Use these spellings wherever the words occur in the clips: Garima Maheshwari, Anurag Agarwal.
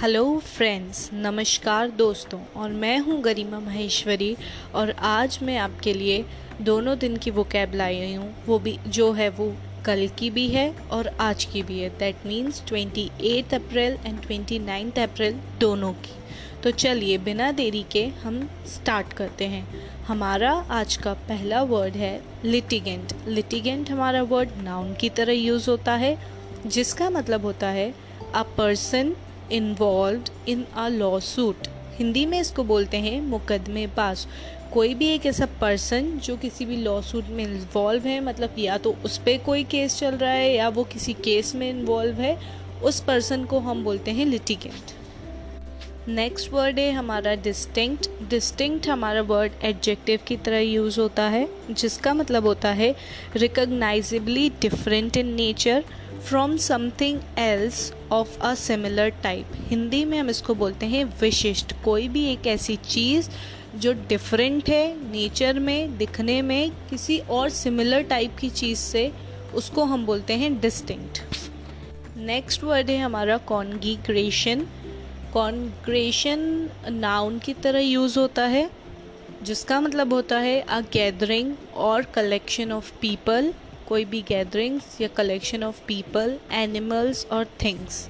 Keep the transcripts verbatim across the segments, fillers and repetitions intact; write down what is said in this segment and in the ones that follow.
Hello friends, नमस्कार दोस्तों। और मैं हूं गरिमा महेश्वरी और आज मैं आपके लिए दोनों दिन की वोकैब लाई हूं, वो भी जो है वो कल की भी है और आज की भी है। दैट मीन्स अट्ठाईस अप्रैल एंड उनतीस अप्रैल दोनों की। तो चलिए बिना देरी के हम स्टार्ट करते हैं। हमारा आज का पहला वर्ड है लिटिगेंट। लिटिगेंट हमारा वर्ड नाउन की तरह यूज़ होता है, जिसका मतलब होता है a person involved in a lawsuit. Hindi में इसको बोलते हैं मुकदमेबाज। कोई भी एक ऐसा पर्सन जो किसी भी लॉ सूट में इन्वॉल्व है, मतलब या तो उस पर कोई केस चल रहा है या वो किसी केस में इन्वॉल्व है, उस पर्सन को हम बोलते हैं लिटिगेंट। नेक्स्ट वर्ड है हमारा डिस्टिंक्ट। डिस्टिंक्ट हमारा वर्ड एडजेक्टिव की तरह यूज़ होता है, जिसका मतलब होता है रिकॉग्नाइजेबली different in nature from something else of a similar type. Hindi में हम इसको बोलते हैं विशिष्ट। कोई भी एक ऐसी चीज़ जो डिफरेंट है नेचर में, दिखने में, किसी और सिमिलर टाइप की चीज़ से, उसको हम बोलते हैं डिस्टिंक्ट। नेक्स्ट वर्ड है हमारा कॉन्गिग्रेशन। कॉन्ग्रेशन नाउन की तरह यूज़ होता है, जिसका मतलब होता है अ गैदरिंग और कलेक्शन ऑफ पीपल। कोई भी गैदरिंग्स या कलेक्शन ऑफ पीपल, एनिमल्स और थिंग्स।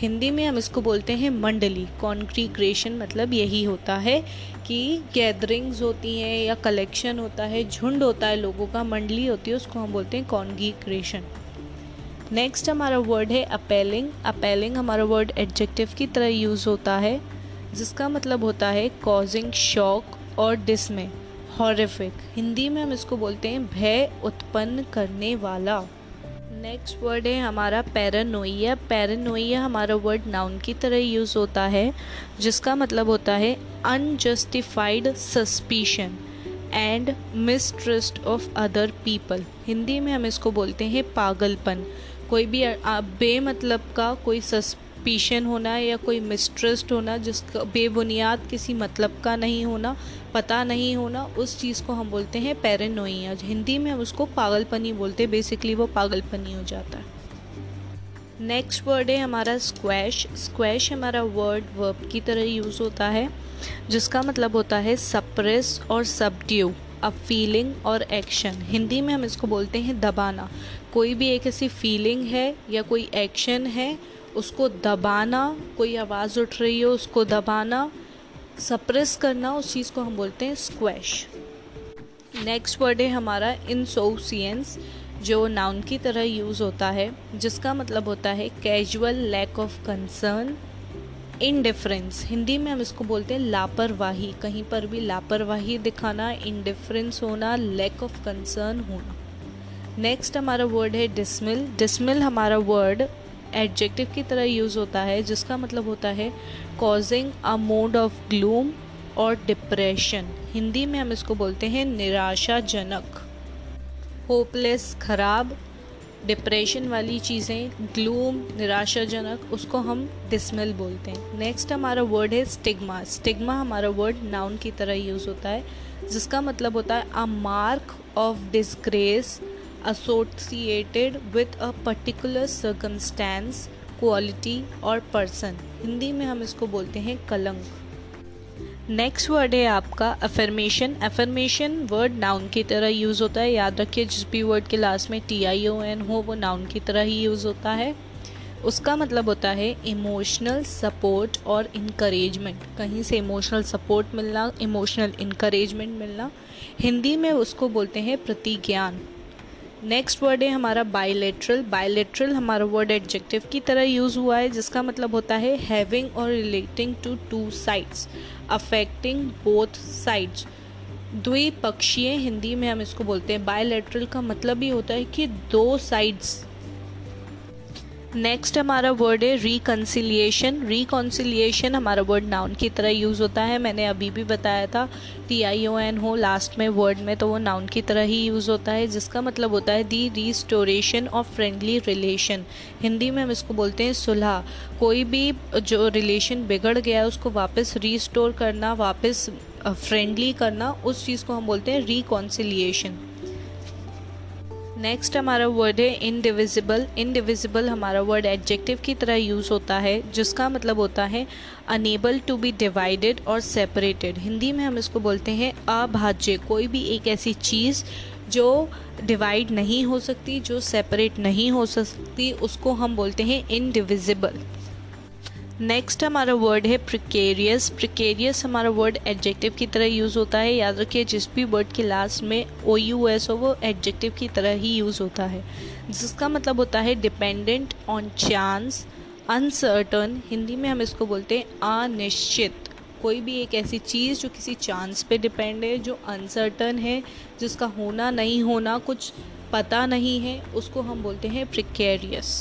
हिंदी में हम इसको बोलते हैं मंडली। कॉन्ग्रीग्रेशन मतलब यही होता है कि गैदरिंग्स होती हैं या कलेक्शन होता है, झुंड होता है लोगों का, मंडली होती है, उसको हम बोलते हैं कॉन्ग्रीग्रेशन। नेक्स्ट हमारा वर्ड है अपेलिंग। अपेलिंग हमारा वर्ड एडजेक्टिव की तरह यूज़ होता है, जिसका मतलब होता है कॉजिंग शॉक और डिस्मे, हॉरिफिक। हिंदी में हम इसको बोलते हैं भय उत्पन्न करने वाला। नेक्स्ट वर्ड है हमारा पैरानोइया। पैरानोइया हमारा वर्ड नाउन की तरह यूज़ होता है, जिसका मतलब होता है unjustified suspicion and mistrust of other people. Hindi में हम इसको बोलते हैं पागलपन। कोई भी बेमतलब का कोई सस्पिशन होना या कोई मिसट्रस्ट होना, जिसका बेबुनियाद किसी मतलब का नहीं होना, पता नहीं होना, उस चीज़ को हम बोलते हैं पैरानोइया। हिंदी में हम उसको पागलपन ही बोलते हैं, बेसिकली वो पागलपन ही हो जाता है। नेक्स्ट वर्ड है हमारा स्क्वैश। स्क्वैश हमारा वर्ड वर्ब की तरह यूज़ होता है, जिसका मतलब होता है सप्रेस और सबड्यू अ फीलिंग और एक्शन। हिंदी में हम इसको बोलते हैं दबाना। कोई भी एक ऐसी फीलिंग है या कोई एक्शन है, उसको दबाना। कोई आवाज़ उठ रही हो, उसको दबाना, सप्रेस करना, उस चीज़ को हम बोलते हैं स्क्वैश। नेक्स्ट वर्ड है हमारा इंसोशिएंस, जो नाउन की तरह यूज़ होता है, जिसका मतलब होता है casual lack of concern, indifference. Hindi में हम इसको बोलते हैं लापरवाही। कहीं पर भी लापरवाही दिखाना, इंडिफरेंस होना, लैक ऑफ कंसर्न होना। नेक्स्ट हमारा वर्ड है डिसमिल। डिसमिल हमारा वर्ड एडजेक्टिव की तरह यूज़ होता है, जिसका मतलब होता है causing a mode of gloom और डिप्रेशन। हिंदी में हम इसको बोलते हैं निराशाजनक, होपलेस, खराब, डिप्रेशन वाली चीज़ें, ग्लूम, निराशाजनक, उसको हम डिसमिल बोलते हैं। नेक्स्ट हमारा वर्ड है स्टिग्मा। स्टिग्मा हमारा वर्ड नाउन की तरह यूज़ होता है, जिसका मतलब होता है a mark of disgrace associated with a particular circumstance, quality और पर्सन। हिंदी में हम इसको बोलते हैं कलंक। नेक्स्ट वर्ड है आपका अफर्मेशन। अफर्मेशन वर्ड नाउन की तरह यूज़ होता है। याद रखिए, जिस भी वर्ड के लास्ट में टी आई ओ एन हो वो नाउन की तरह ही यूज़ होता है। उसका मतलब होता है इमोशनल सपोर्ट और इनकरेजमेंट। कहीं से इमोशनल सपोर्ट मिलना, इमोशनल इनकरेजमेंट मिलना। हिंदी में उसको बोलते हैं प्रतिज्ञान। नेक्स्ट वर्ड है हमारा बायलैटरल। बायलैटरल हमारा वर्ड एडजेक्टिव की तरह यूज़ हुआ है, जिसका मतलब होता है हैविंग और relating to two sides, affecting both sides, द्विपक्षीय। हिंदी में हम इसको बोलते हैं बायलैटरल। का मतलब ये होता है कि दो साइड्स। नेक्स्ट हमारा वर्ड है रिकन्सिलिएशन। रिकन्सिलिएशन हमारा वर्ड नाउन की तरह यूज़ होता है। मैंने अभी भी बताया था, टी आई ओ एन हो लास्ट में वर्ड में, तो वो नाउन की तरह ही यूज़ होता है, जिसका मतलब होता है the restoration of friendly relation. Hindi में हम इसको बोलते हैं सुलह। कोई भी जो रिलेशन बिगड़ गया है, उसको वापस रिस्टोर करना, वापस फ्रेंडली करना, उस चीज़ को हम बोलते हैं रिकन्सिलिएशन। नेक्स्ट हमारा वर्ड है इनडिविजिबल। इनडिविजिबल हमारा वर्ड एडजेक्टिव की तरह यूज़ होता है, जिसका मतलब होता है अनेबल टू बी डिवाइडेड और सेपरेटेड। हिंदी में हम इसको बोलते हैं अभाज्य, कोई भी एक ऐसी चीज़ जो डिवाइड नहीं हो सकती, जो सेपरेट नहीं हो सकती, उसको हम बोलते हैं इनडिविजिबल। नेक्स्ट हमारा वर्ड है प्रिकेरियस। प्रिकेरियस हमारा वर्ड एडजेक्टिव की तरह यूज़ होता है। याद रखिए जिस भी वर्ड के लास्ट में ओ यू एस हो वो एडजेक्टिव की तरह ही यूज़ होता है, जिसका मतलब होता है dependent on chance, uncertain. Hindi में हम इसको बोलते हैं अनिश्चित, कोई भी एक ऐसी चीज़ जो किसी चांस पे डिपेंड है, जो अनसर्टन है, जिसका होना नहीं होना कुछ पता नहीं है, उसको हम बोलते हैं प्रिकेरियस।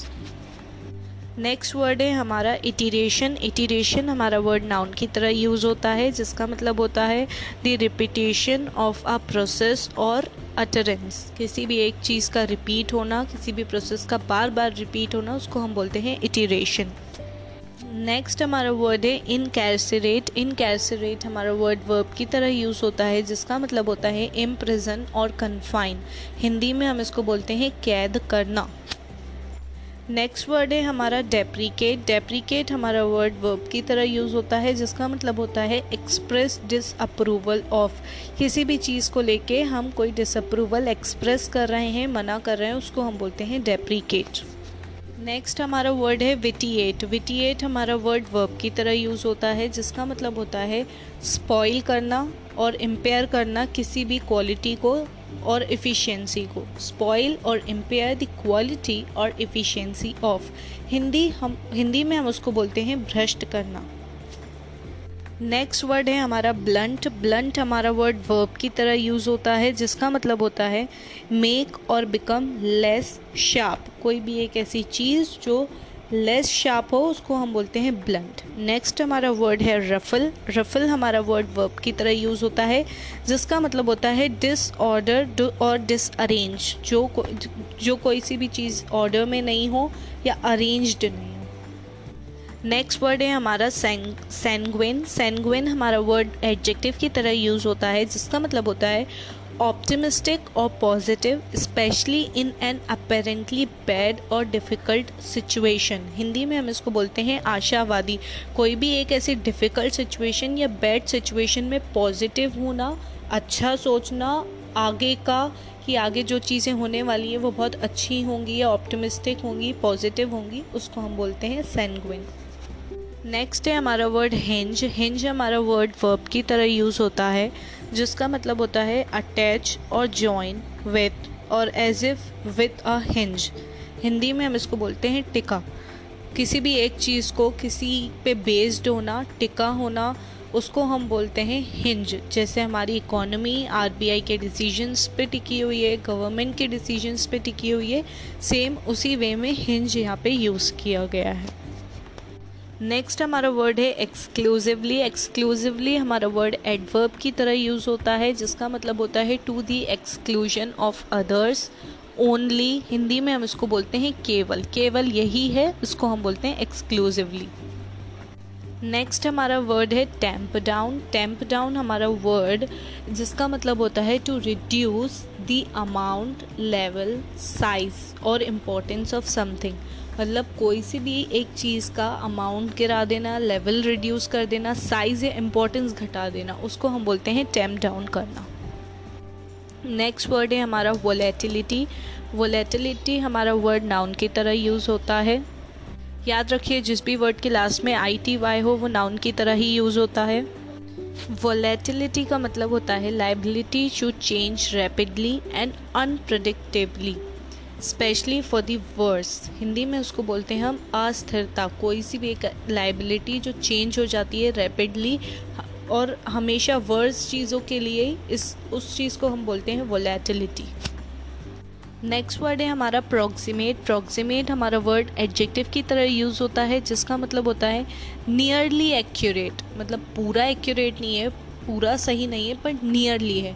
नेक्स्ट वर्ड है हमारा इटिरेशन। इटिरेशन हमारा वर्ड नाउन की तरह यूज़ होता है, जिसका मतलब होता है the repetition of a process और अटरेंस। किसी भी एक चीज़ का रिपीट होना, किसी भी प्रोसेस का बार बार रिपीट होना, उसको हम बोलते हैं इटिरेशन। नेक्स्ट हमारा वर्ड है इनकैरसरेट। इनकैरसरेट हमारा वर्ड वर्ब की तरह यूज़ होता है, जिसका मतलब होता है इम्प्रिजन और कन्फाइन। हिंदी में हम इसको बोलते हैं कैद करना। नेक्स्ट वर्ड है हमारा डेप्रिकेट। डेप्रिकेट हमारा वर्ड वर्ब की तरह यूज़ होता है, जिसका मतलब होता है एक्सप्रेस डिसअप्रूवल ऑफ। किसी भी चीज़ को लेके हम कोई डिसअप्रूवल एक्सप्रेस कर रहे हैं, मना कर रहे हैं, उसको हम बोलते हैं डेप्रिकेट। नेक्स्ट हमारा वर्ड है विटिएट। विटिएट हमारा वर्ड वर्ब की तरह यूज़ होता है, जिसका मतलब होता है स्पॉइल करना और इम्पेयर करना किसी भी क्वालिटी को और एफिशिएंसी को। स्पॉइल और इम्पेयर द क्वालिटी और एफिशिएंसी ऑफ। हिंदी हम हिंदी में हम उसको बोलते हैं भ्रष्ट करना। नेक्स्ट वर्ड है हमारा ब्लंट। ब्लंट हमारा वर्ड वर्ब की तरह यूज़ होता है, जिसका मतलब होता है मेक और बिकम लेस शार्प। कोई भी एक ऐसी चीज़ जो लेस शार्प हो, उसको हम बोलते हैं ब्लंट। नेक्स्ट हमारा वर्ड है रफल। रफल हमारा वर्ड वर्ब की तरह यूज़ होता है, जिसका मतलब होता है डिसऑर्डर और डिसअरेंज। जो को, जो कोई सी भी चीज़ ऑर्डर में नहीं हो या अरेंज्ड नहीं हो। नेक्स्ट वर्ड है हमारा सैंग्विन। सैंग्विन हमारा वर्ड एडजेक्टिव की तरह यूज़ होता है, जिसका मतलब होता है ऑप्टिमिस्टिक और positive, especially in an apparently bad और डिफ़िकल्ट सिचुएशन। हिंदी में हम इसको बोलते हैं आशावादी। कोई भी एक ऐसी डिफ़िकल्ट सिचुएशन या बैड सिचुएशन में पॉजिटिव होना, अच्छा सोचना आगे का, कि आगे जो चीज़ें होने वाली है वो बहुत अच्छी होंगी या ऑप्टिमिस्टिक होंगी, पॉजिटिव होंगी, उसको हम बोलते हैं सैंग्विन। नेक्स्ट है हमारा वर्ड हिंज। हिंज हमारा वर्ड वर्ब की तरह यूज़ होता है, जिसका मतलब होता है अटैच और जॉइन विथ और as if with a hinge. Hindi में हम इसको बोलते हैं टिका। किसी भी एक चीज़ को किसी पे बेस्ड होना, टिका होना, उसको हम बोलते हैं हिंज। जैसे हमारी इकोनॉमी आरबीआई के डिसीजंस पे टिकी हुई है, गवर्नमेंट के डिसीजंस पे टिकी हुई है, सेम उसी वे में हिंज यहाँ पे यूज़ किया गया है। नेक्स्ट हमारा वर्ड है एक्सक्लूसिवली। एक्सक्लूसिवली हमारा वर्ड एडवर्ब की तरह यूज़ होता है, जिसका मतलब होता है to the exclusion of others, only. Hindi में हम इसको बोलते हैं केवल। केवल यही है, इसको हम बोलते हैं एक्सक्लूसिवली। नेक्स्ट हमारा वर्ड है टेम्प डाउन। टेम्प डाउन हमारा वर्ड, जिसका मतलब होता है to reduce the amount, level, size और इम्पोर्टेंस ऑफ समथिंग। मतलब कोई सी भी एक चीज़ का अमाउंट गिरा देना, लेवल रिड्यूस कर देना, साइज़ या इम्पोर्टेंस घटा देना, उसको हम बोलते हैं टेम्प डाउन करना। नेक्स्ट वर्ड है हमारा वोलेटिलिटी। वोलेटिलिटी हमारा वर्ड नाउन की तरह यूज़ होता है। याद रखिए जिस भी वर्ड के लास्ट में आई टी वाई हो वो नाउन की तरह ही यूज़ होता है। वोलेटिलिटी का मतलब होता है liability to change rapidly and unpredictably, especially for the worse. Hindi में उसको बोलते हैं हम अस्थिरता। कोई सी भी एक लायबिलिटी जो चेंज हो जाती है रैपिडली और हमेशा वर्स चीज़ों के लिए, इस उस चीज़ को हम बोलते हैं वोलेटिलिटी। नेक्स्ट वर्ड है हमारा प्रॉक्सिमेट। प्रॉक्सिमेट हमारा वर्ड एडजेक्टिव की तरह यूज़ होता है, जिसका मतलब होता है नियरली एक्यूरेट। मतलब पूरा एक्यूरेट नहीं है, पूरा सही नहीं है, पर नियरली है।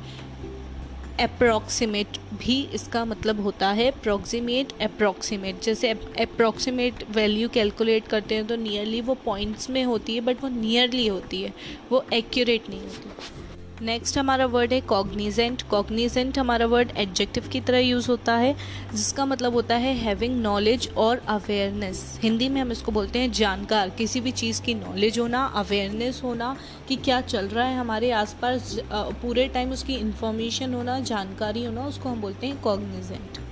अप्रॉक्सीमेट भी इसका मतलब होता है, प्रॉक्सीमेट, अप्रॉक्सीमेट। जैसे अप्रॉक्सीमेट वैल्यू कैलकुलेट करते हैं तो नियरली वो पॉइंट्स में होती है, बट वो नियरली होती है, वो एक्यूरेट नहीं होती। नेक्स्ट हमारा वर्ड है कॉग्निजेंट। कॉग्निजेंट हमारा वर्ड एडजेक्टिव की तरह यूज़ होता है, जिसका मतलब होता है हैविंग नॉलेज और अवेयरनेस। हिंदी में हम इसको बोलते हैं जानकार। किसी भी चीज़ की नॉलेज होना, अवेयरनेस होना कि क्या चल रहा है हमारे आसपास, पूरे टाइम उसकी इन्फॉर्मेशन होना, जानकारी होना, उसको हम बोलते हैं कॉग्निजेंट।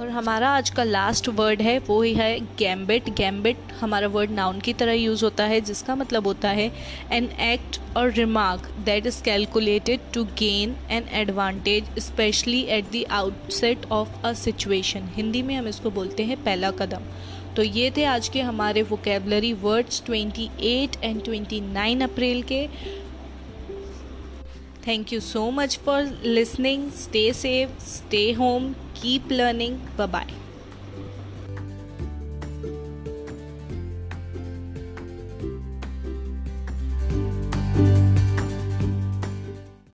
और हमारा आज का लास्ट वर्ड है वो ही है गैम्बिट। गैम्बिट हमारा वर्ड नाउन की तरह यूज़ होता है, जिसका मतलब होता है एन एक्ट और remark that is calculated to gain an advantage especially at the outset of a situation. Hindi में हम इसको बोलते हैं पहला कदम। तो ये थे आज के हमारे वोकेबलरी वर्ड्स अट्ठाईस एंड उनतीस अप्रैल के। Thank you so much for listening. Stay safe, stay home, keep learning. Bye-bye.